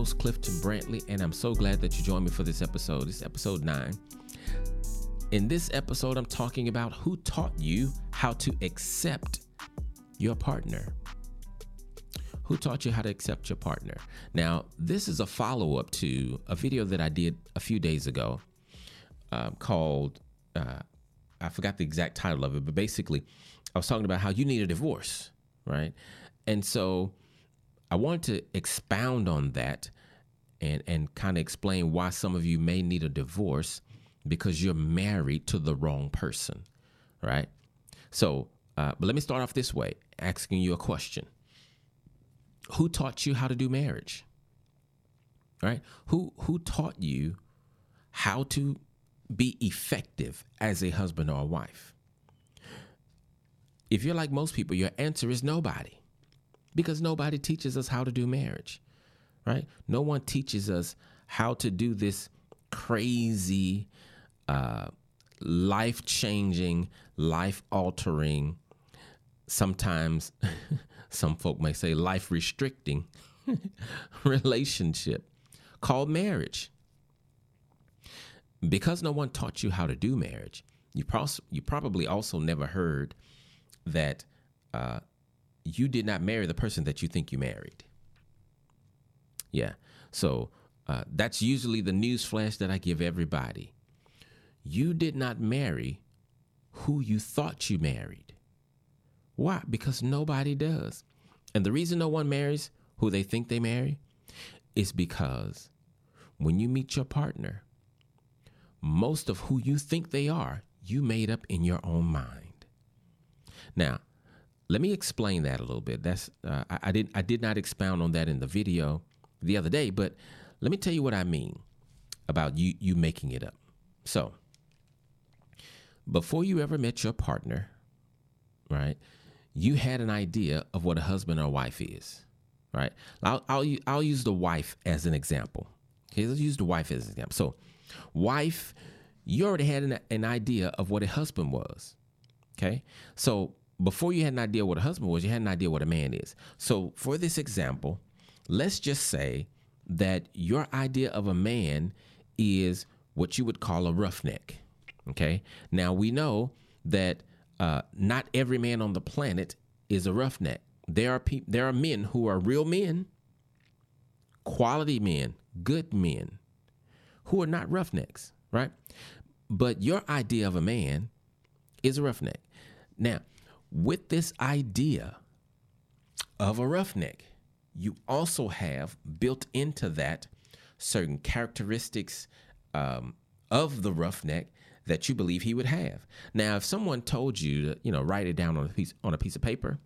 host, Clifton Brantley, and I'm so glad that you joined me for this episode. This is episode 9. In this episode, I'm talking about who taught you how to accept your partner. Who taught you how to accept your partner? Now, this is a follow-up to a video that I did a few days ago called, I forgot the exact title of it, but basically I was talking about how you need a divorce, right? And so I wanted to expound on that and kind of explain why some of you may need a divorce because you're married to the wrong person, right? So, but let me start off this way, asking you a question. Who taught you how to do marriage? Right? Who taught you how to be effective as a husband or a wife? If you're like most people, your answer is nobody, because nobody teaches us how to do marriage, right? No one teaches us how to do this crazy, life-changing, life-altering, sometimes some folk may say life-restricting relationship called marriage. Because no one taught you how to do marriage, you probably also never heard that you did not marry the person that you think you married. Yeah, so that's usually the news flash that I give everybody. You did not marry who you thought you married. Why? Because nobody does. And the reason no one marries who they think they marry is because when you meet your partner, most of who you think they are, you made up in your own mind. Now, let me explain that a little bit. That's I did not expound on that in the video the other day, but let me tell you what I mean about you making it up. So, before you ever met your partner, right, you had an idea of what a husband or wife is, right? I'll use the wife as an example. Okay, let's use the wife as an example. So, wife, you already had an idea of what a husband was. Okay, so before you had an idea what a husband was, you had an idea what a man is. So for this example, let's just say that your idea of a man is what you would call a roughneck. Okay, now we know that not every man on the planet is a roughneck. There are men who are real men, quality men, good men, who are not roughnecks, right? But your idea of a man is a roughneck. Now, with this idea of a roughneck, you also have built into that certain characteristics of the roughneck that you believe he would have. Now, if someone told you to, write it down on a piece of paper,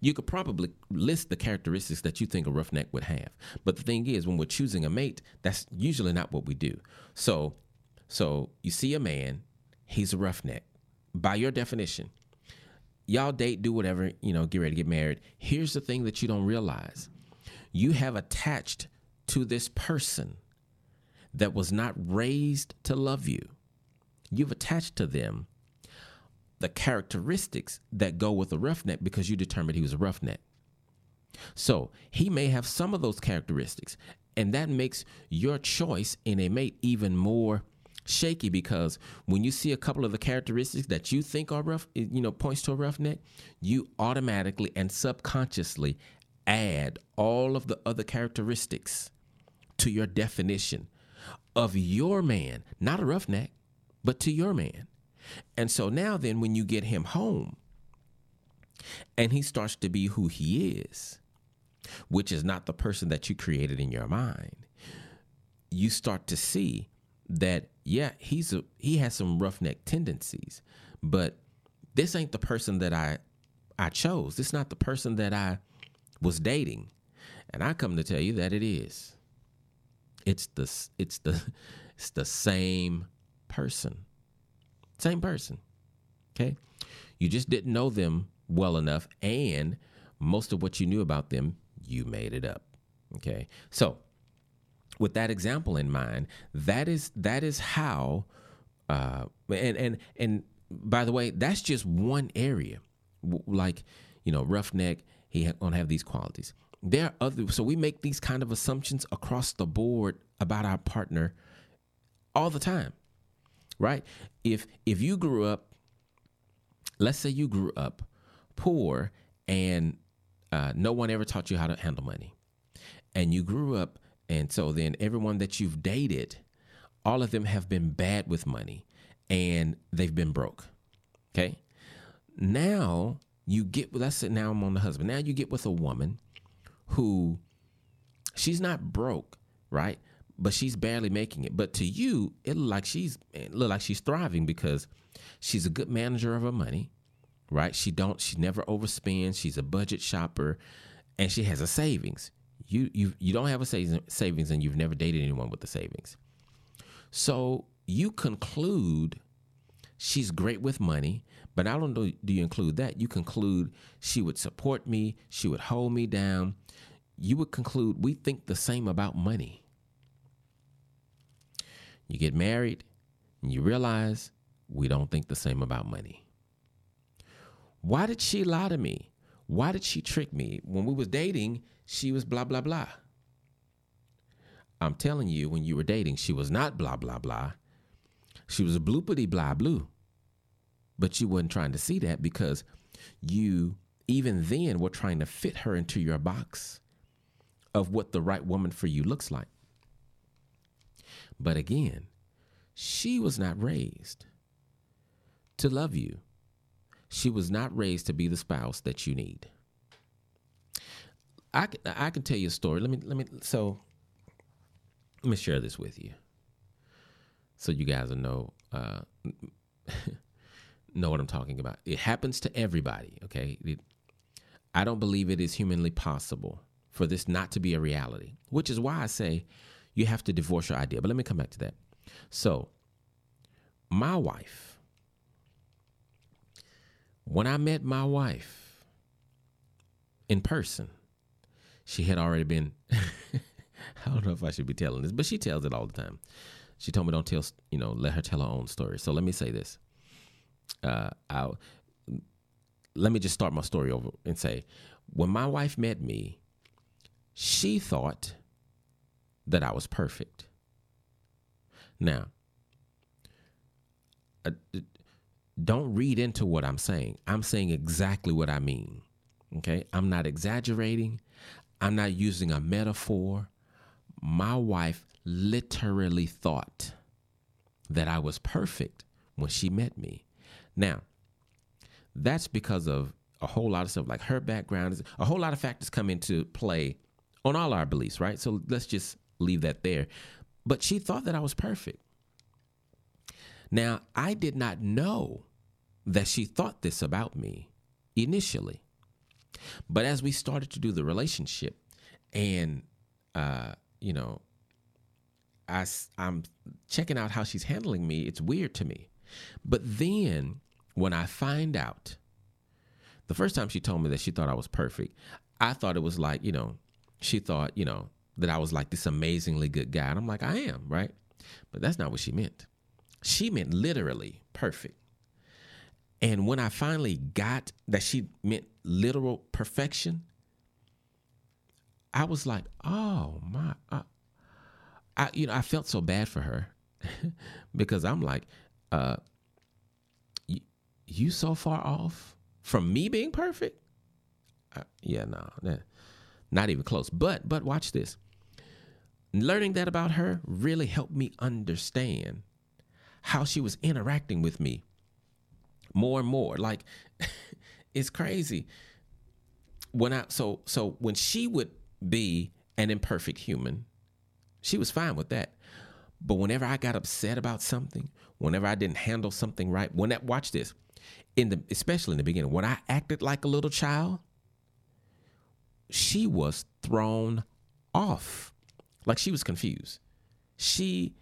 you could probably list the characteristics that you think a roughneck would have. But the thing is, when we're choosing a mate, that's usually not what we do. So you see a man, he's a roughneck. By your definition, y'all date, do whatever, get ready to get married. Here's the thing that you don't realize. You have attached to this person that was not raised to love you. You've attached to them the characteristics that go with a roughneck because you determined he was a roughneck. So he may have some of those characteristics, and that makes your choice in a mate even more shaky, because when you see a couple of the characteristics that you think are rough, points to a roughneck, you automatically and subconsciously add all of the other characteristics to your definition of your man, not a roughneck, but to your man. And so now then, when you get him home and he starts to be who he is, which is not the person that you created in your mind, you start to see that, yeah, he has some roughneck tendencies, but this ain't the person that I chose. This is not the person that I was dating. And I come to tell you that it is. It's the same person. Same person, okay? You just didn't know them well enough, and most of what you knew about them, you made it up, okay? So with that example in mind, that is how, and by the way, that's just one roughneck, he gonna have these qualities. there are other, so we make these kind of assumptions across the board about our partner all the time, right? If you grew up, let's say you grew up poor and no one ever taught you how to handle money, and you grew up, and so then everyone that you've dated, all of them have been bad with money and they've been broke. Okay. Now you get, let's say now I'm on the husband. Now you get with a woman who, she's not broke, right? But she's barely making it. But to you, it look like she's thriving because she's a good manager of her money, right? She never overspends. She's a budget shopper, and she has a savings. You don't have a savings, and you've never dated anyone with a savings. So you conclude she's great with money, but not only do you include that, you conclude she would support me, she would hold me down. You would conclude we think the same about money. You get married and you realize we don't think the same about money. Why did she lie to me? Why did she trick me? When we was dating, she was blah, blah, blah. I'm telling you, when you were dating, she was not blah, blah, blah. She was a bloopity blah, blue. But you weren't trying to see that because you, even then, were trying to fit her into your box of what the right woman for you looks like. But again, she was not raised to love you. She was not raised to be the spouse that you need. I can tell you a story. Let me share this with you, so you guys will know what I'm talking about. It happens to everybody. Okay, I don't believe it is humanly possible for this not to be a reality, which is why I say you have to divorce your idea. But let me come back to that. So my wife, when I met my wife in person, she had already been, I don't know if I should be telling this, but she tells it all the time. She told me don't tell, let her tell her own story. So let me say this. Let me just start my story over and say, when my wife met me, she thought that I was perfect. Now, don't read into what I'm saying. I'm saying exactly what I mean. Okay? I'm not exaggerating. I'm not using a metaphor. My wife literally thought that I was perfect when she met me. Now, that's because of a whole lot of stuff, like her background. A whole lot of factors come into play on all our beliefs, right? So let's just leave that there. But she thought that I was perfect. Now, I did not know that she thought this about me initially. But as we started to do the relationship and, I'm checking out how she's handling me, it's weird to me. But then when I find out, the first time she told me that she thought I was perfect, I thought it was like, she thought, that I was like this amazingly good guy. And I'm like, I am, right? But that's not what she meant. She meant literally perfect. And when I finally got that she meant literal perfection, I was like, oh my, I felt so bad for her because I'm like, you so far off from me being perfect? Not even close. But watch this. Learning that about her really helped me understand how she was interacting with me more and more. Like, it's crazy. When she would be an imperfect human, she was fine with that. But whenever I got upset about something, whenever I didn't handle something right, watch this, especially in the beginning, when I acted like a little child, she was thrown off. Like, she was confused. She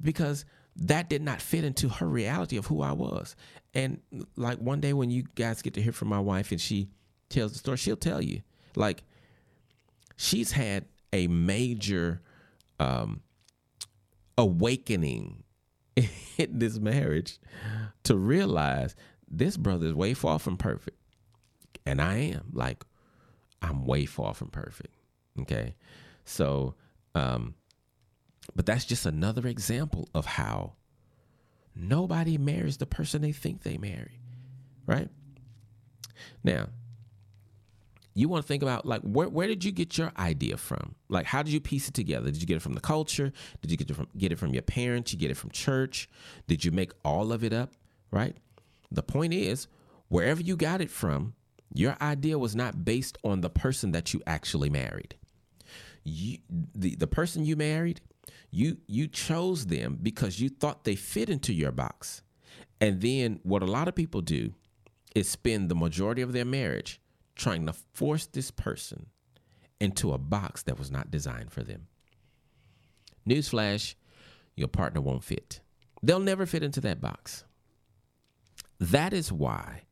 because that did not fit into her reality of who I was. And like one day when you guys get to hear from my wife and she tells the story, she'll tell you, like, she's had a major awakening in this marriage to realize this brother is way far from perfect. And I am. Like, I'm way far from perfect. Okay. So, but that's just another example of how nobody marries the person they think they marry. Right? Now, you want to think about, like, where did you get your idea from? Like, how did you piece it together? Did you get it from the culture? Did you get it from your parents? You get it from church? Did you make all of it up? Right? The point is, wherever you got it from, your idea was not based on the person that you actually married. The person you married, you chose them because you thought they fit into your box. And then what a lot of people do is spend the majority of their marriage trying to force this person into a box that was not designed for them. Newsflash, your partner won't fit. They'll never fit into that box. That is why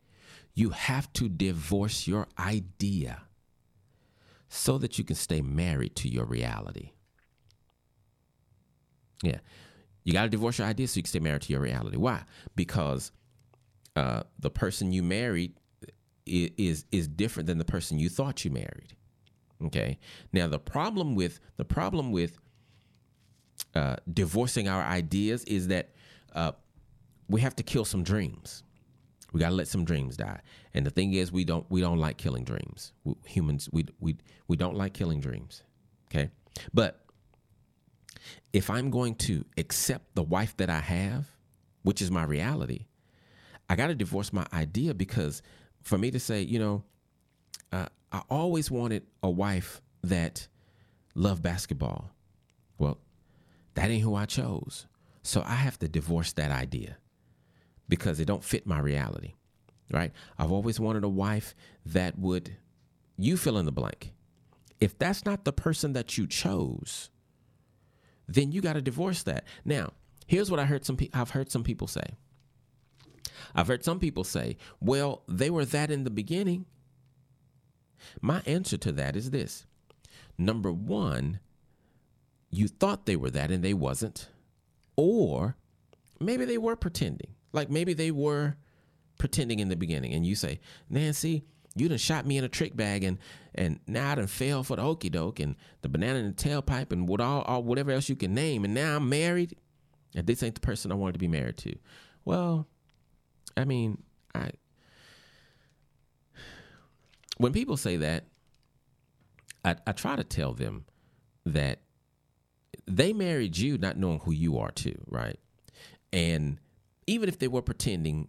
you have to divorce your idea so that you can stay married to your reality. Yeah. You got to divorce your idea so you can stay married to your reality. Why? Because the person you married is different than the person you thought you married. Okay. Now the problem with divorcing our ideas is that we have to kill some dreams. We got to let some dreams die. And the thing is, we don't like killing dreams. Humans, we don't like killing dreams. Okay. But if I'm going to accept the wife that I have, which is my reality, I got to divorce my idea, because for me to say, I always wanted a wife that loved basketball. Well, that ain't who I chose. So I have to divorce that idea, because it don't fit my reality, right? I've always wanted a wife that would, you fill in the blank. If that's not the person that you chose, then you got to divorce that. Now, here's what I've heard some people say, well, they were that in the beginning. My answer to that is this. Number one, you thought they were that and they wasn't. Or maybe they were pretending. Like, maybe they were pretending in the beginning, and you say, Nancy, you done shot me in a trick bag, and now I done fell for the okie doke and the banana in the tailpipe and whatever else you can name, and now I'm married, and this ain't the person I wanted to be married to. Well, I mean, when people say that, I try to tell them that they married you not knowing who you are too, right? And even if they were pretending,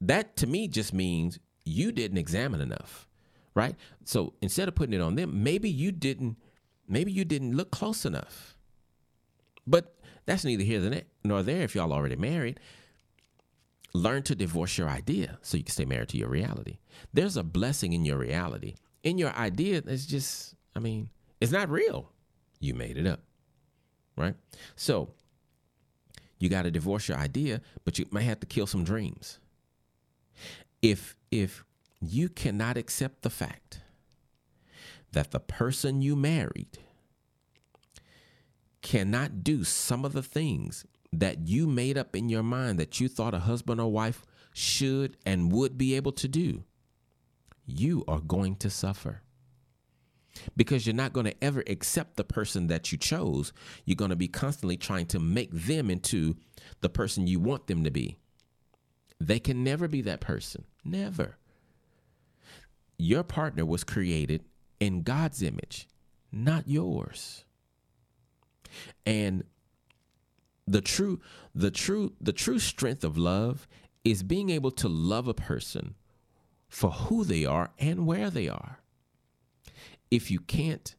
that to me just means you didn't examine enough, right? So instead of putting it on them, maybe you didn't look close enough. But that's neither here nor there if y'all already married. Learn to divorce your idea so you can stay married to your reality. There's a blessing in your reality. In your idea, it's just, it's not real. You made it up, right? So you got to divorce your idea, but you might have to kill some dreams. If you cannot accept the fact that the person you married cannot do some of the things that you made up in your mind that you thought a husband or wife should and would be able to do, you are going to suffer. Because you're not going to ever accept the person that you chose. You're going to be constantly trying to make them into the person you want them to be. They can never be that person. Never. Your partner was created in God's image, not yours. And the true strength of love is being able to love a person for who they are and where they are. If you can't,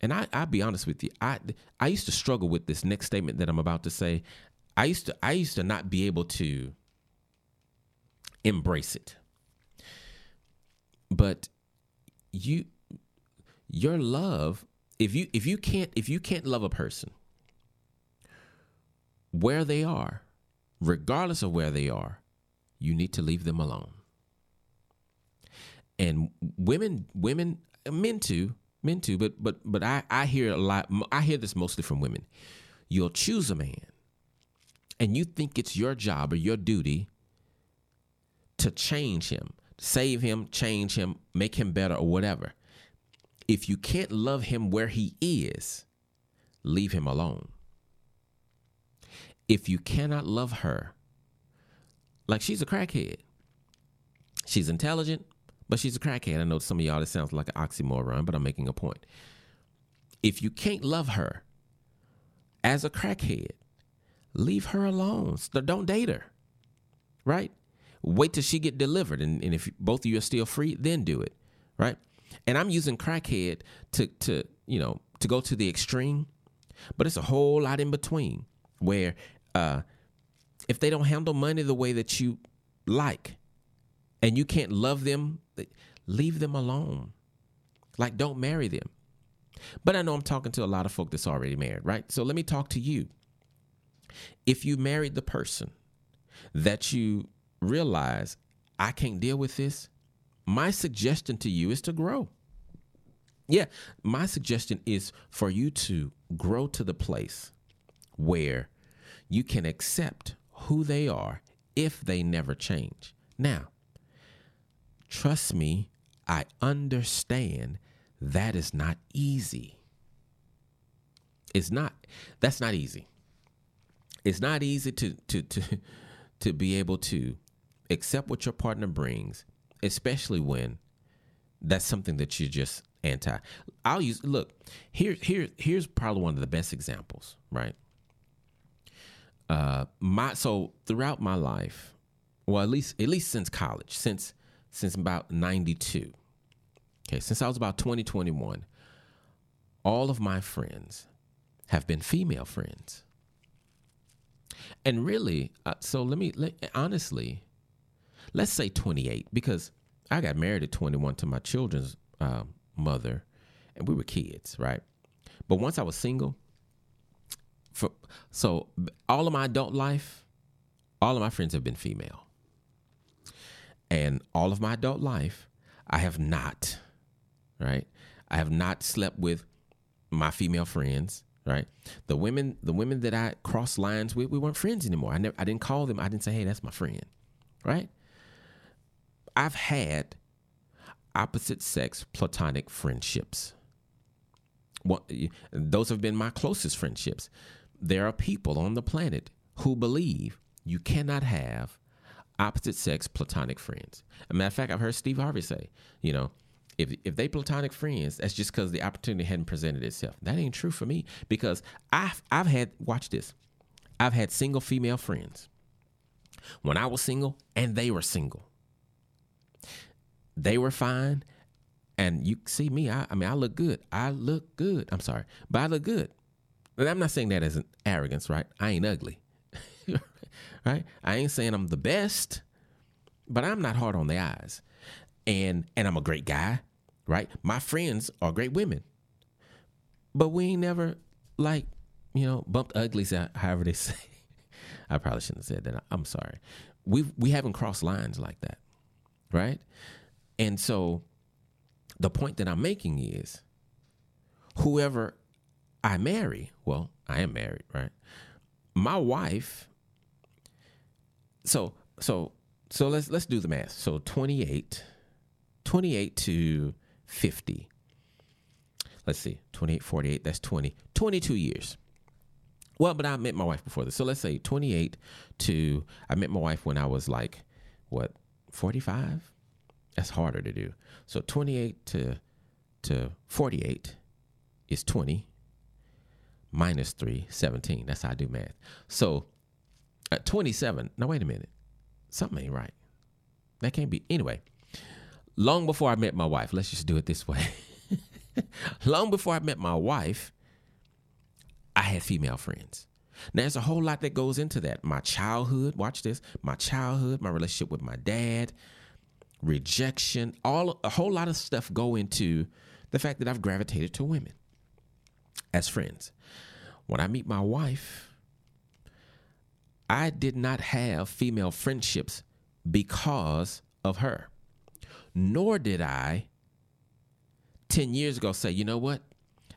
and I'll be honest with you, I used to struggle with this next statement that I'm about to say. I used to not be able to embrace it. But your love, if you can't love a person where they are, regardless of where they are, you need to leave them alone. And women. Men too, but I hear a lot. I hear this mostly from women. You'll choose a man, and you think it's your job or your duty to change him, save him, change him, make him better or whatever. If you can't love him where he is, leave him alone. If you cannot love her, like she's a crackhead. She's intelligent, but she's a crackhead. I know some of y'all, this sounds like an oxymoron, but I'm making a point. If you can't love her as a crackhead, leave her alone. Don't date her, right? Wait till she get delivered. And if both of you are still free, then do it, right? And I'm using crackhead to go to the extreme, but it's a whole lot in between where if they don't handle money the way that you like and you can't love them, leave them alone. Like, don't marry them. But I know I'm talking to a lot of folk that's already married, right? So let me talk to you. If you married the person that you realize, I can't deal with this, my suggestion to you is to grow. Yeah, my suggestion is for you to grow to the place where you can accept who they are if they never change. Now, trust me, I understand that is not easy. It's not. That's not easy. It's not easy to be able to accept what your partner brings, especially when that's something that you're just anti. I'll use, look, here's probably one of the best examples, right? So throughout my life, well, at least since college, since about 92, okay, since I was about 21, all of my friends have been female friends. And really, so honestly, let's say 28, because I got married at 21 to my children's mother, and we were kids, right? But once I was single, so all of my adult life, all of my friends have been female. And all of my adult life, I have not, right? I have not slept with my female friends, right? The women that I crossed lines with, we weren't friends anymore. I didn't call them. I didn't say, hey, that's my friend, right? I've had opposite sex platonic friendships. Those have been my closest friendships. There are people on the planet who believe you cannot have opposite sex platonic friends. As a matter of fact, I've heard Steve Harvey say, you know, if they platonic friends, that's just because the opportunity hadn't presented itself. That ain't true for me, because I've had, watch this, I've had single female friends when I was single and they were single. They were fine. And you see me, I mean, I look good. I'm sorry, but I look good. And I'm not saying that as an arrogance, right? I ain't ugly, right? I ain't saying I'm the best, but I'm not hard on the eyes. And I'm a great guy, right? My friends are great women, but we ain't never, like, you know, bumped uglies out, however they say. I probably shouldn't have said that. I'm sorry. We haven't crossed lines like that, right? And so the point that I'm making is whoever I marry, well, I am married, right? My wife. So let's do the math. So 28 to 50. Let's see, 28, 48, that's 20, 22 years. Well, but I met my wife before this. So let's say 28 to, I met my wife when I was like, what, 45? That's harder to do. So 28 to 48 is 20 minus 3, 17. That's how I do math. So at 27, now wait a minute. Something ain't right. That can't be. Anyway, long before I met my wife, let's just do it this way. Long before I met my wife, I had female friends. Now, there's a whole lot that goes into that. My childhood, watch this, my relationship with my dad, rejection, a whole lot of stuff go into the fact that I've gravitated to women as friends. When I meet my wife, I did not have female friendships because of her. Nor did I 10 years ago say, you know what?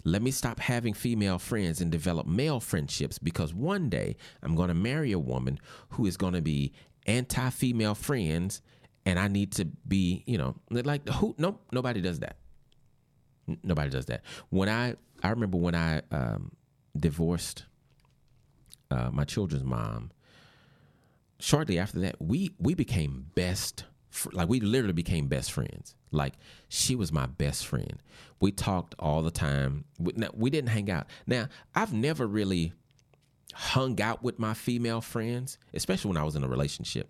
Let me stop having female friends and develop male friendships, because one day I'm going to marry a woman who is going to be anti-female friends and I need to be, you know, like who? Nope, nobody does that. Nobody does that. When I remember when I divorced my children's mom. Shortly after that, we became best. Like we literally became best friends. Like she was my best friend. We talked all the time. We didn't hang out. Now I've never really hung out with my female friends, especially when I was in a relationship.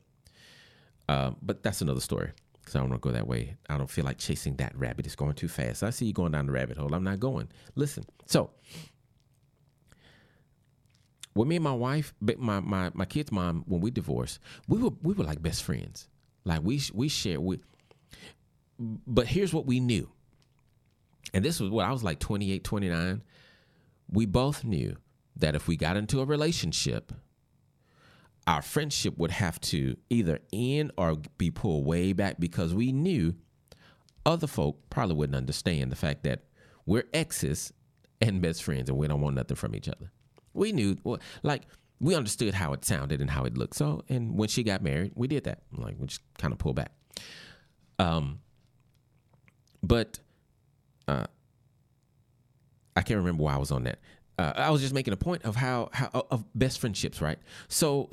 But that's another story because I don't want to go that way. I don't feel like chasing that rabbit. It's going too fast. I see you going down the rabbit hole. I'm not going. Listen. So with me and my wife, my kid's mom, when we divorced, we were like best friends. Like we shared, but here's what we knew. And this was what I was like 28, 29. We both knew that if we got into a relationship, our friendship would have to either end or be pulled way back because we knew other folk probably wouldn't understand the fact that we're exes and best friends and we don't want nothing from each other. We knew, like, we understood how it sounded and how it looked. So, and when she got married, we did that. Like, we just kind of pulled back. But I can't remember why I was on that. I was just making a point of how of best friendships, right? So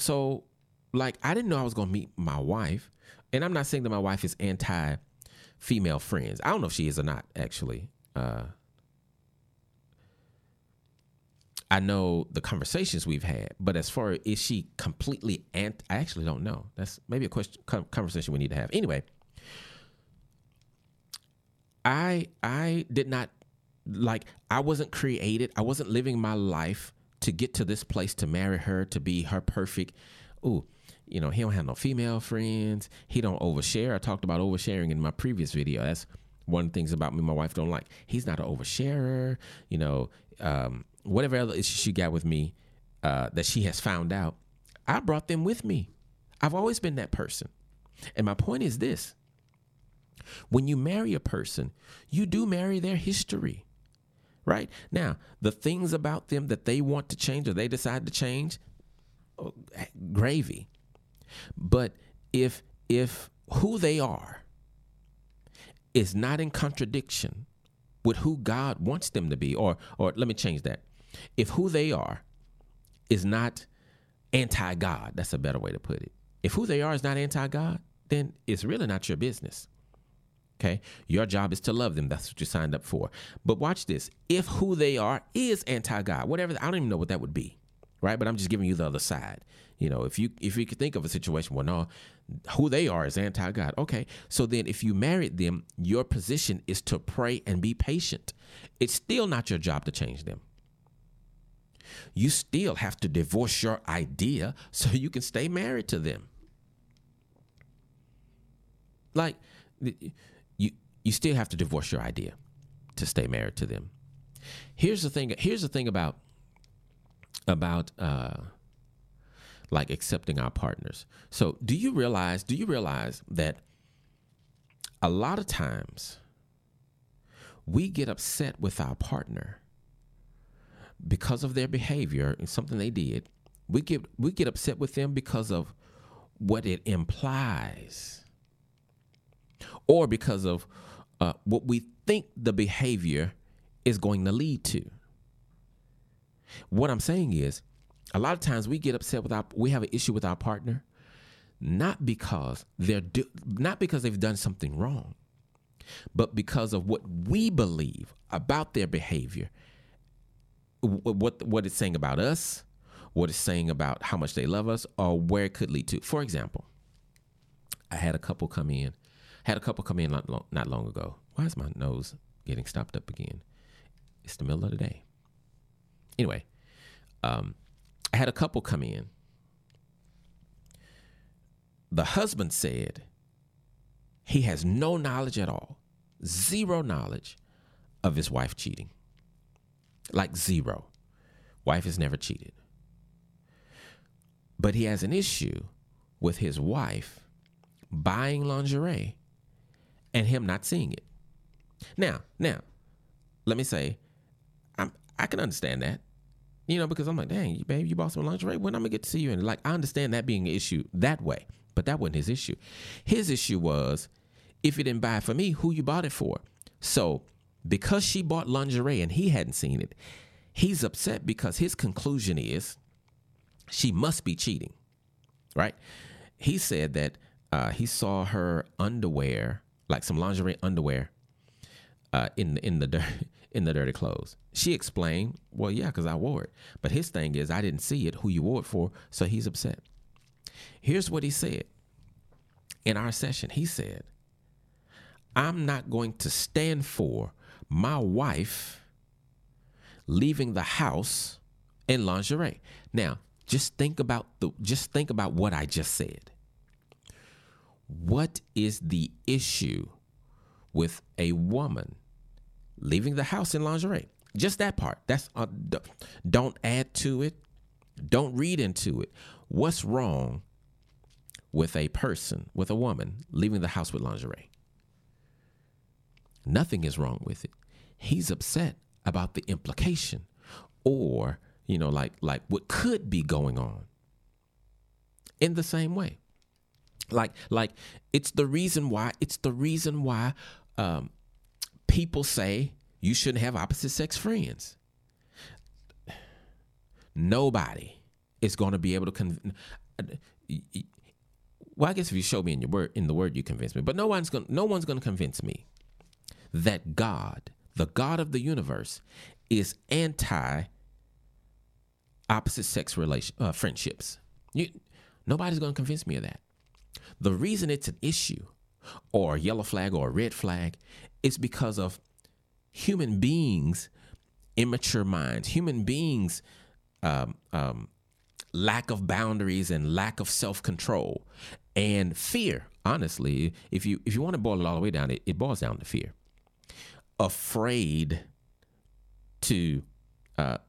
like, I didn't know I was going to meet my wife. And I'm not saying that my wife is anti-female friends. I don't know if she is or not, actually. I know the conversations we've had, but as far as is she completely I actually don't know. That's maybe a question conversation we need to have. Anyway, I did not like. I wasn't created. I wasn't living my life to get to this place to marry her to be her perfect. Ooh, you know he don't have no female friends. He don't overshare. I talked about oversharing in my previous video. That's one of the things about me my wife don't like. He's not an oversharer. You know. Whatever other issues she got with me that she has found out, I brought them with me. I've always been that person. And my point is this. When you marry a person, you do marry their history, right? Now, the things about them that they want to change or they decide to change, gravy. But if who they are is not in contradiction with who God wants them to be, or let me change that. If who they are is not anti-God, that's a better way to put it. If who they are is not anti-God, then it's really not your business. Okay? Your job is to love them. That's what you signed up for. But watch this. If who they are is anti-God, whatever, I don't even know what that would be, right? But I'm just giving you the other side. You know, if you could think of a situation, well, no, who they are is anti-God. Okay, so then if you married them, your position is to pray and be patient. It's still not your job to change them. You still have to divorce your idea so you can stay married to them. Like, you still have to divorce your idea to stay married to them. Here's the thing about like accepting our partners. So do you realize that a lot of times we get upset with our partner because of their behavior and something they did. We get upset with them because of what it implies or because of what we think the behavior is going to lead to. What I'm saying is, a lot of times we get upset we have an issue with our partner, not because they've done something wrong, but because of what we believe about their behavior, what it's saying about us, what it's saying about how much they love us, or where it could lead to. For example, I had a couple come in. Not long ago. Why is my nose getting stopped up again? It's the middle of the day. Anyway, I had a couple come in. The husband said he has no knowledge at all, zero knowledge of his wife cheating. Like zero. Wife has never cheated. But he has an issue with his wife buying lingerie and him not seeing it. Now, let me say, I can understand that. You know, because I'm like, dang, babe, you bought some lingerie. When am I going to get to see you? And like, I understand that being an issue that way. But that wasn't his issue. His issue was, if you didn't buy it for me, who you bought it for? So because she bought lingerie and he hadn't seen it, he's upset because his conclusion is she must be cheating, right? He said that he saw her underwear, like some lingerie underwear, in the dirty clothes. She explained, well, yeah, because I wore it. But his thing is, I didn't see it, who you wore it for, so he's upset. Here's what he said in our session. He said, I'm not going to stand for my wife leaving the house in lingerie. Now, just think about what I just said. What is the issue with a woman leaving the house in lingerie? Just that part. That's don't add to it. Don't read into it. What's wrong with a person, with a woman leaving the house with lingerie? Nothing is wrong with it. He's upset about the implication, or, you know, like what could be going on. In the same way, like it's the reason why people say you shouldn't have opposite sex friends. Nobody is going to be able to well, I guess if you show me in the word, you convince me. But no one's going to convince me that God, the God of the universe, is anti-opposite sex friendships. Nobody's going to convince me of that. The reason it's an issue, or a yellow flag or a red flag, is because of human beings' immature minds, human beings' lack of boundaries and lack of self-control and fear. Honestly, if you want to boil it all the way down, it boils down to fear. Afraid to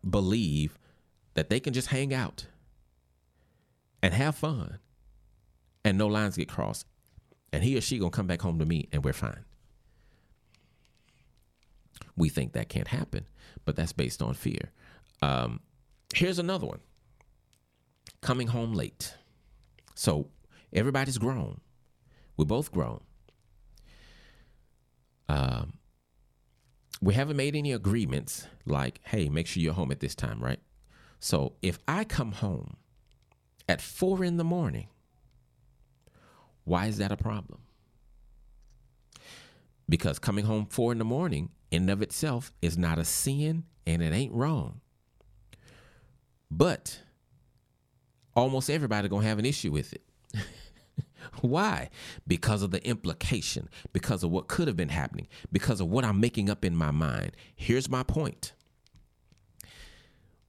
believe that they can just hang out and have fun and no lines get crossed, and he or she gonna come back home to me and we're fine. We think that can't happen, but that's based on fear. Here's another one. Coming home late. So everybody's grown. We're both grown. We haven't made any agreements like, hey, make sure you're home at this time, right? So if I come home at 4 a.m, why is that a problem? Because coming home 4 a.m, in and of itself, is not a sin and it ain't wrong. But almost everybody gonna have an issue with it. Why? Because of the implication, because of what could have been happening, because of what I'm making up in my mind. Here's my point.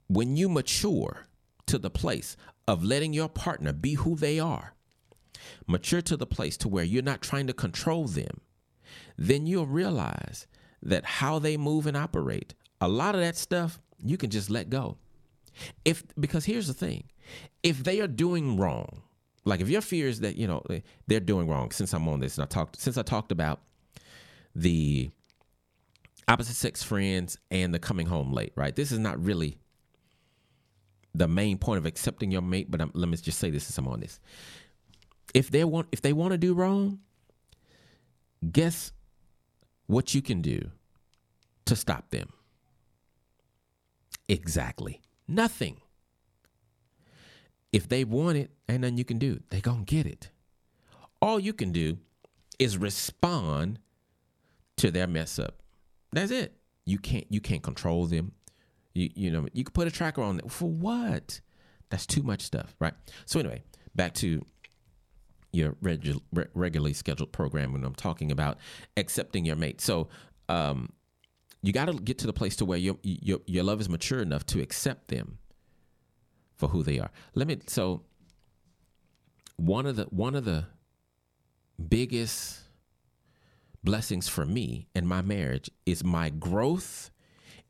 When you mature to the place of letting your partner be who they are, mature to the place to where you're not trying to control them, then you'll realize that how they move and operate, a lot of that stuff you can just let go. Because here's the thing, if they are doing wrong, like if your fear is that, you know, they're doing wrong, since I'm on this and I talked about the opposite sex friends and the coming home late, right? This is not really the main point of accepting your mate, but let me just say this since I'm on this. If they want to do wrong, guess what you can do to stop them? Exactly nothing. If they want it, ain't nothing you can do. They gonna get it. All you can do is respond to their mess up. That's it. You can't control them. You know, you can put a tracker on them. For what? That's too much stuff, right? So anyway, back to your regularly scheduled program when I'm talking about accepting your mate. So you got to get to the place to where your love is mature enough to accept them for who they are. So one of the biggest blessings for me in my marriage is my growth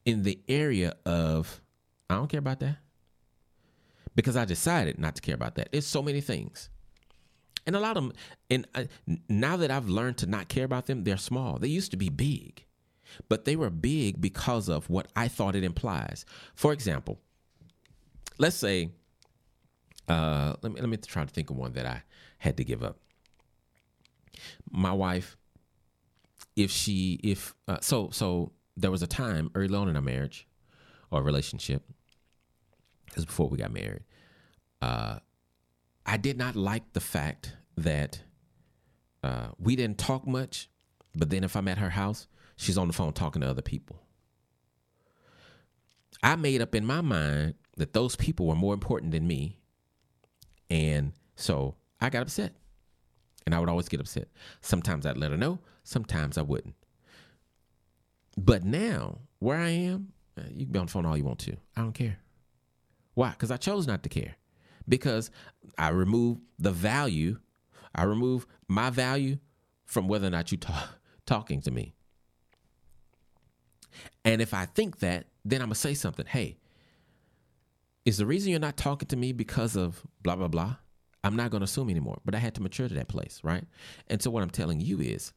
in the area of, I don't care about that, because I decided not to care about that. It's so many things. And a lot of them, and now that I've learned to not care about them, they're small. They used to be big, but they were big because of what I thought it implies. For example, let's say Let me try to think of one that I had to give up. My wife, so there was a time early on in our marriage or relationship, because before we got married, I did not like the fact that we didn't talk much, but then if I'm at her house, she's on the phone talking to other people. I made up in my mind that those people were more important than me, and so I got upset. And I would always get upset. Sometimes I'd let her know. Sometimes I wouldn't. But now, where I am, you can be on the phone all you want to. I don't care. Why? Because I chose not to care. Because I remove the value. I remove my value from whether or not you talking to me. And if I think that, then I'm going to say something. Hey, is the reason you're not talking to me because of blah, blah, blah? I'm not going to assume anymore, but I had to mature to that place, right? And so what I'm telling you is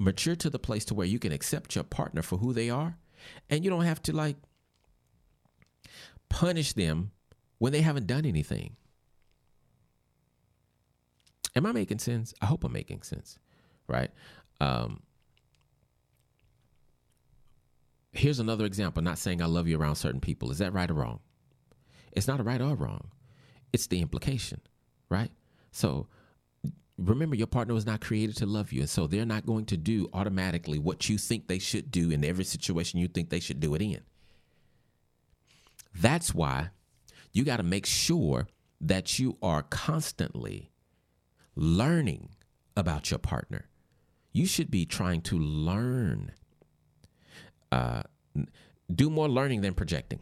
mature to the place to where you can accept your partner for who they are, and you don't have to like punish them when they haven't done anything. Am I making sense? I hope I'm making sense, right? Here's another example, not saying I love you around certain people. Is that right or wrong? It's not a right or a wrong. It's the implication. Right? So remember, your partner was not created to love you. And so they're not going to do automatically what you think they should do in every situation you think they should do it in. That's why you got to make sure that you are constantly learning about your partner. You should be trying to learn. Do more learning than projecting.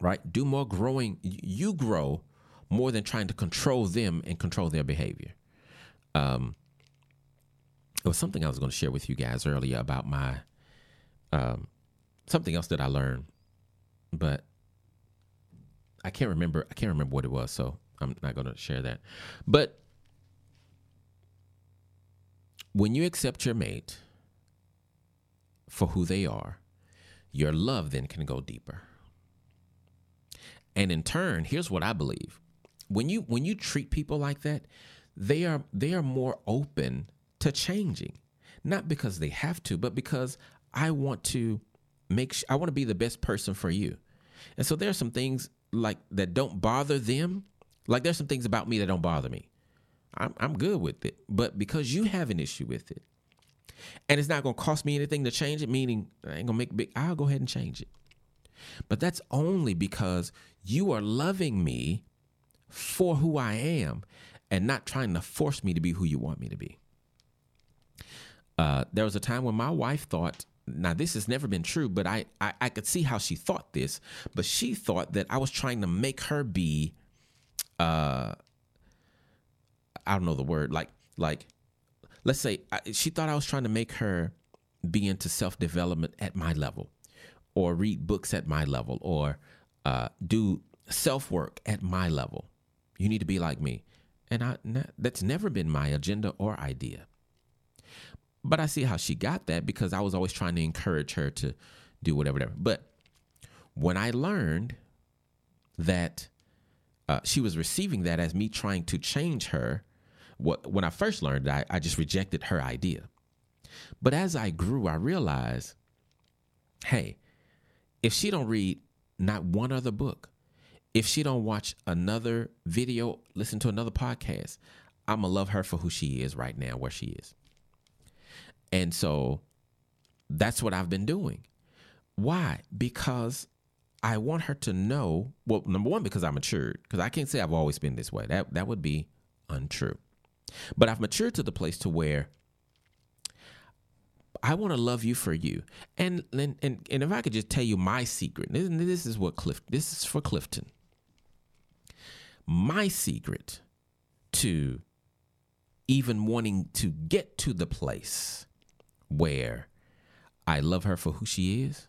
Right? Do more growing. You grow more than trying to control them and control their behavior. It was something I was going to share with you guys earlier about my, something else that I learned, but I can't remember what it was. So I'm not going to share that. But when you accept your mate for who they are, your love then can go deeper. And in turn, here's what I believe. When you treat people like that, they are more open to changing, not because they have to, but because I want to be the best person for you. And so there are some things like that don't bother them. Like there's some things about me that don't bother me. I'm good with it, but because you have an issue with it, and it's not going to cost me anything to change it, meaning I ain't gonna make big. I'll go ahead and change it. But that's only because you are loving me for who I am and not trying to force me to be who you want me to be. There was a time when my wife thought, now this has never been true, but I could see how she thought this, but she thought that I was trying to make her be, I don't know the word, like let's say she thought I was trying to make her be into self-development at my level, or read books at my level, or do self-work at my level. You need to be like me. And that's never been my agenda or idea. But I see how she got that because I was always trying to encourage her to do whatever. But when I learned that she was receiving that as me trying to change her, when I first learned that, I just rejected her idea. But as I grew, I realized, hey, if she don't read not one other book, if she don't watch another video, listen to another podcast, I'm going to love her for who she is right now, where she is. And so that's what I've been doing. Why? Because I want her to know, well, number one, because I matured, because I can't say I've always been this way. That would be untrue. But I've matured to the place to where I want to love you for you. And if I could just tell you my secret, this is for Clifton. My secret to even wanting to get to the place where I love her for who she is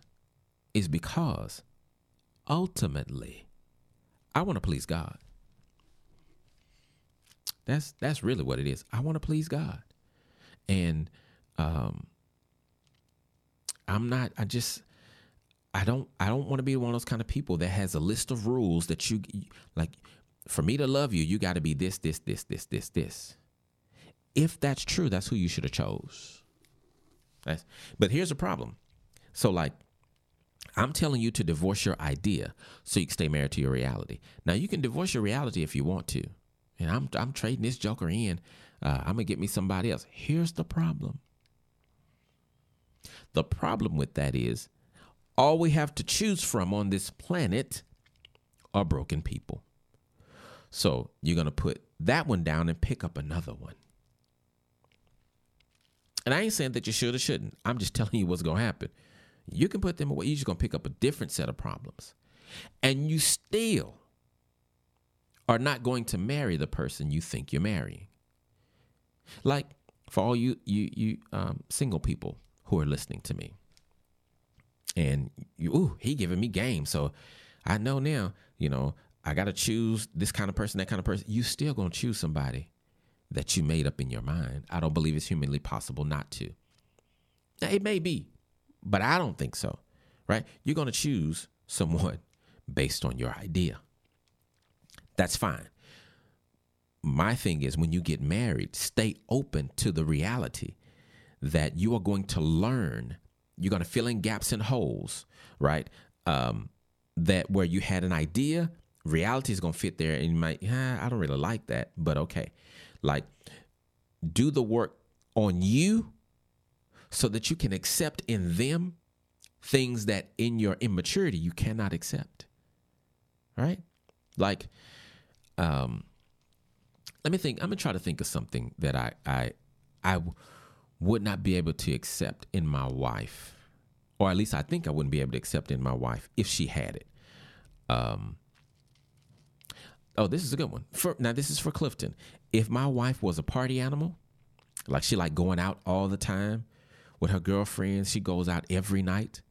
because ultimately I want to please God. That's really what it is. I want to please God. And, I don't want to be one of those kind of people that has a list of rules that you like. for me to love you, you got to be this, this, this, this, this, this. If that's true, that's who you should have chose. But here's the problem. So like, I'm telling you to divorce your idea so you can stay married to your reality. Now, you can divorce your reality if you want to. And I'm trading this joker in. I'm going to get me somebody else. Here's the problem. The problem with that is all we have to choose from on this planet are broken people. So you're going to put that one down and pick up another one. And I ain't saying that you should or shouldn't. I'm just telling you what's going to happen. You can put them away. You're just going to pick up a different set of problems. And you still are not going to marry the person you think you're marrying. Like, for all you single people who are listening to me. And, he giving me game. So I know now, I got to choose this kind of person, that kind of person. You still going to choose somebody that you made up in your mind. I don't believe it's humanly possible not to. Now, it may be. But I don't think so, right? You're going to choose someone based on your idea. That's fine. My thing is, when you get married, stay open to the reality that you are going to learn. You're going to fill in gaps and holes, right? That where you had an idea, reality is going to fit there. And you might, I don't really like that, but okay. Like, do the work on you so that you can accept in them things that in your immaturity you cannot accept. All right? Like, let me think. I'm going to try to think of something that I would not be able to accept in my wife. Or at least I think I wouldn't be able to accept in my wife if she had it. This is a good one. Now, this is for Clifton. If my wife was a party animal, like she liked going out all the time, with her girlfriends, she goes out every night.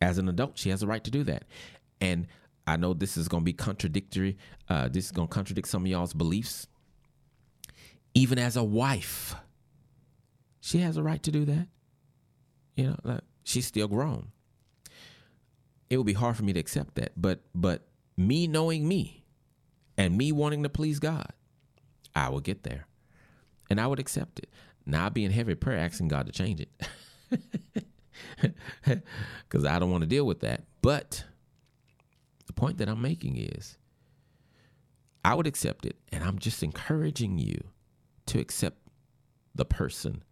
As an adult, she has a right to do that. And I know this is going to be contradictory. This is going to contradict some of y'all's beliefs. Even as a wife, she has a right to do that. She's still grown. It would be hard for me to accept that. But me knowing me and me wanting to please God, I will get there. And I would accept it. Now, I'll be in heavy prayer asking God to change it because I don't want to deal with that. But the point that I'm making is I would accept it, and I'm just encouraging you to accept the person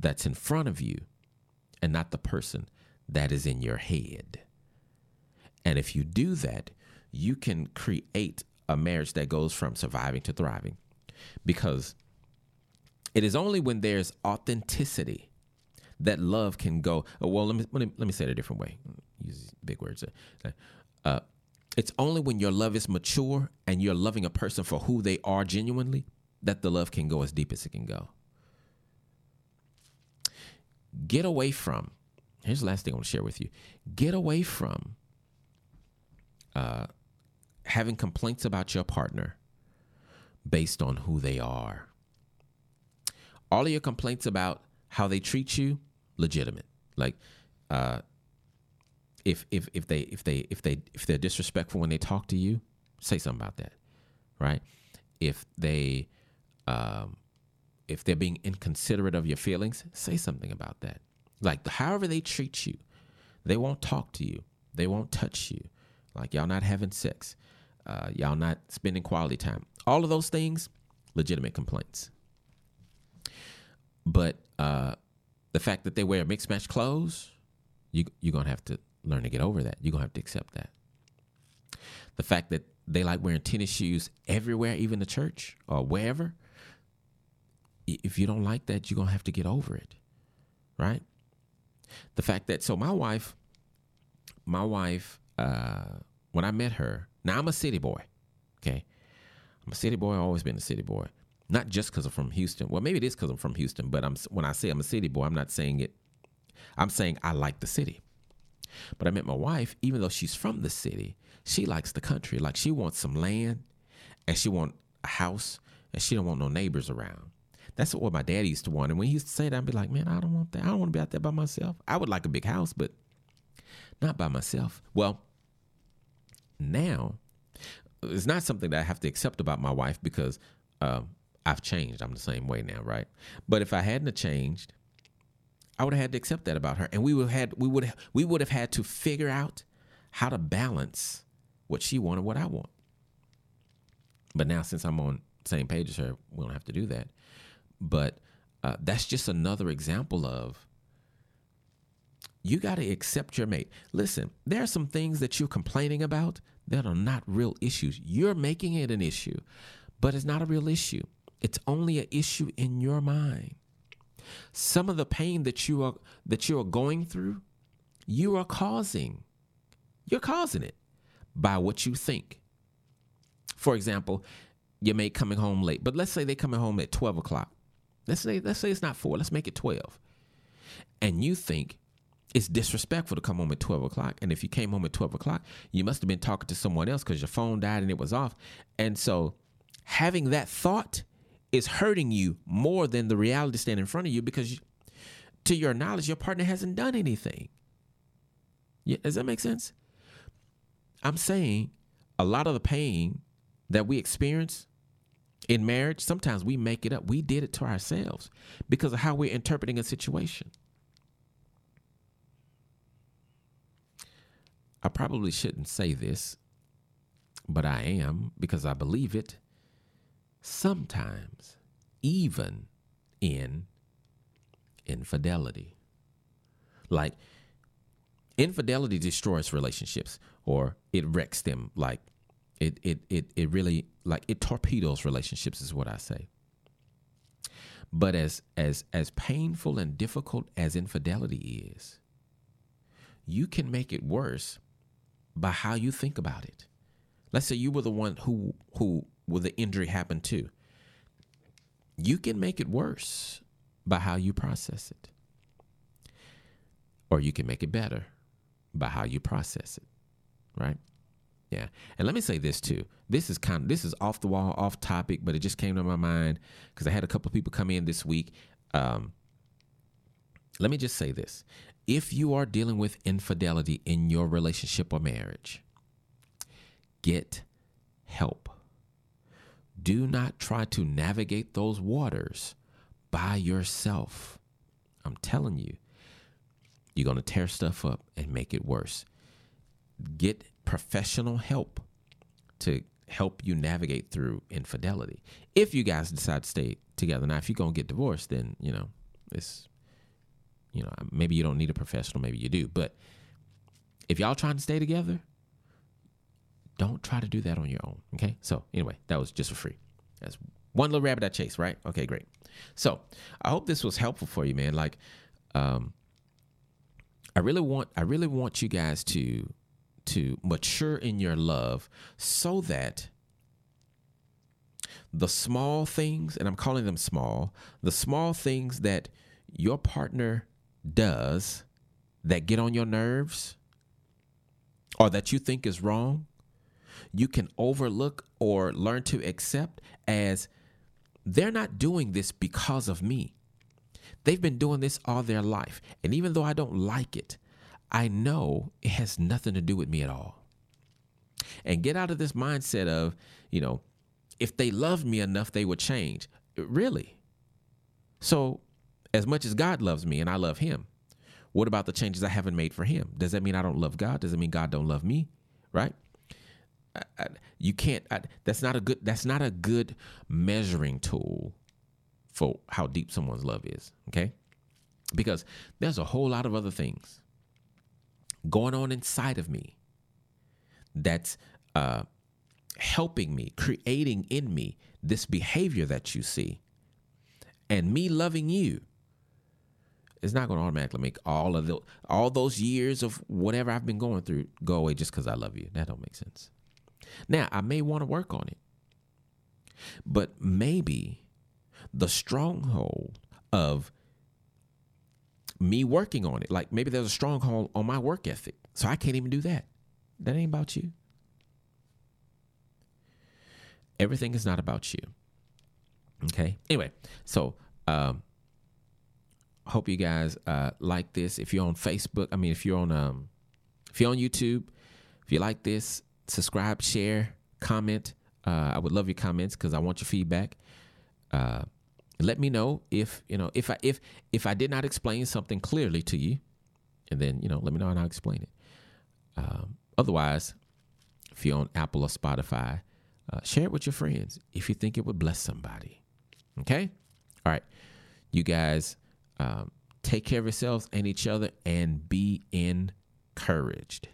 that's in front of you and not the person that is in your head. And if you do that, you can create a marriage that goes from surviving to thriving, because it is only when there's authenticity that love can go. Well, let me say it a different way. Use big words. It's only when your love is mature and you're loving a person for who they are genuinely that the love can go as deep as it can go. Get away from. Here's the last thing I want to share with you. Get away from having complaints about your partner based on who they are. All of your complaints about how they treat you, legitimate. Like, if they're disrespectful when they talk to you, say something about that, right? If they're being inconsiderate of your feelings, say something about that. Like, however they treat you, they won't talk to you, they won't touch you. Like, y'all not having sex, y'all not spending quality time. All of those things, legitimate complaints. But the fact that they wear mixed match clothes, you're going to have to learn to get over that. You're going to have to accept that. The fact that they like wearing tennis shoes everywhere, even the church or wherever, if you don't like that, you're going to have to get over it, right? The fact that, so my wife, when I met her, now I'm a city boy, okay? I'm a city boy. I've always been a city boy. Not just because I'm from Houston. Well, maybe it is because I'm from Houston, but when I say I'm a city boy, I'm not saying it. I'm saying I like the city. But I met my wife, even though she's from the city, she likes the country. Like, she wants some land, and she wants a house, and she don't want no neighbors around. That's what my daddy used to want. And when he used to say that, I'd be like, man, I don't want that. I don't want to be out there by myself. I would like a big house, but not by myself. Well, now it's not something that I have to accept about my wife because I've changed. I'm the same way now, right? But if I hadn't changed, I would have had to accept that about her, and we would have had to figure out how to balance what she wanted, what I want. But now, since I'm on the same page as her, we don't have to do that. But that's just another example of you got to accept your mate. Listen, there are some things that you're complaining about that are not real issues. You're making it an issue, but it's not a real issue. It's only an issue in your mind. Some of the pain that you are going through, you are causing. You're causing it by what you think. For example, your mate coming home late. But let's say they're coming home at 12 o'clock. Let's say it's not 4. Let's make it 12. And you think it's disrespectful to come home at 12 o'clock. And if you came home at 12 o'clock, you must have been talking to someone else because your phone died and it was off. And so having that thought is hurting you more than the reality stand in front of you because to your knowledge, your partner hasn't done anything. Yeah, does that make sense? I'm saying a lot of the pain that we experience in marriage, sometimes we make it up. We did it to ourselves because of how we're interpreting a situation. I probably shouldn't say this, but I am because I believe it. Sometimes, even in infidelity. Like, infidelity destroys relationships or it wrecks them. Like, it really, like, it torpedoes relationships is what I say. But as painful and difficult as infidelity is, you can make it worse by how you think about it. Let's say you were the one who the injury happened to. You can make it worse by how you process it. Or you can make it better by how you process it, right? Yeah. And let me say this too. This is off the wall, off topic, but it just came to my mind because I had a couple of people come in this week. Let me just say this. If you are dealing with infidelity in your relationship or marriage, get help. Do not try to navigate those waters by yourself. I'm telling you, you're going to tear stuff up and make it worse. Get professional help to help you navigate through infidelity. If you guys decide to stay together. Now, if you're going to get divorced, then, maybe you don't need a professional. Maybe you do. But if y'all trying to stay together, don't try to do that on your own, okay? So anyway, that was just for free. That's one little rabbit I chased, right? Okay, great. So I hope this was helpful for you, man. Like, I really want you guys to mature in your love so that the small things, and I'm calling them small, the small things that your partner does that get on your nerves or that you think is wrong, you can overlook or learn to accept as they're not doing this because of me. They've been doing this all their life. And even though I don't like it, I know it has nothing to do with me at all. And get out of this mindset of, if they loved me enough, they would change. Really? So as much as God loves me and I love him, what about the changes I haven't made for him? Does that mean I don't love God? Does it mean God don't love me? Right? That's not a good measuring tool for how deep someone's love is, okay? Because there's a whole lot of other things going on inside of me that's helping me, creating in me this behavior that you see. And me loving you is not going to automatically make all those years of whatever I've been going through go away just because I love you. That don't make sense. Now, I may want to work on it, but maybe the stronghold of me working on it, like maybe there's a stronghold on my work ethic, so I can't even do that. That ain't about you. Everything is not about you. Okay. Anyway, so hope you guys like this. If you're on Facebook, if you're on YouTube, if you like this, subscribe, share, comment. I would love your comments because I want your feedback. Let me know if I did not explain something clearly to you, and then, let me know and I'll explain it. Otherwise, if you're on Apple or Spotify, share it with your friends if you think it would bless somebody. Okay? All right. You guys take care of yourselves and each other and be encouraged.